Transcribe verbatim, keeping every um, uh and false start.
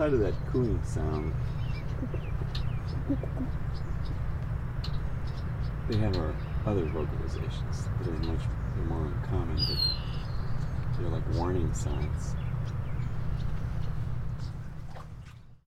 outside of that cooing sound, they have our other vocalizations that are much more uncommon, but they're like warning signs.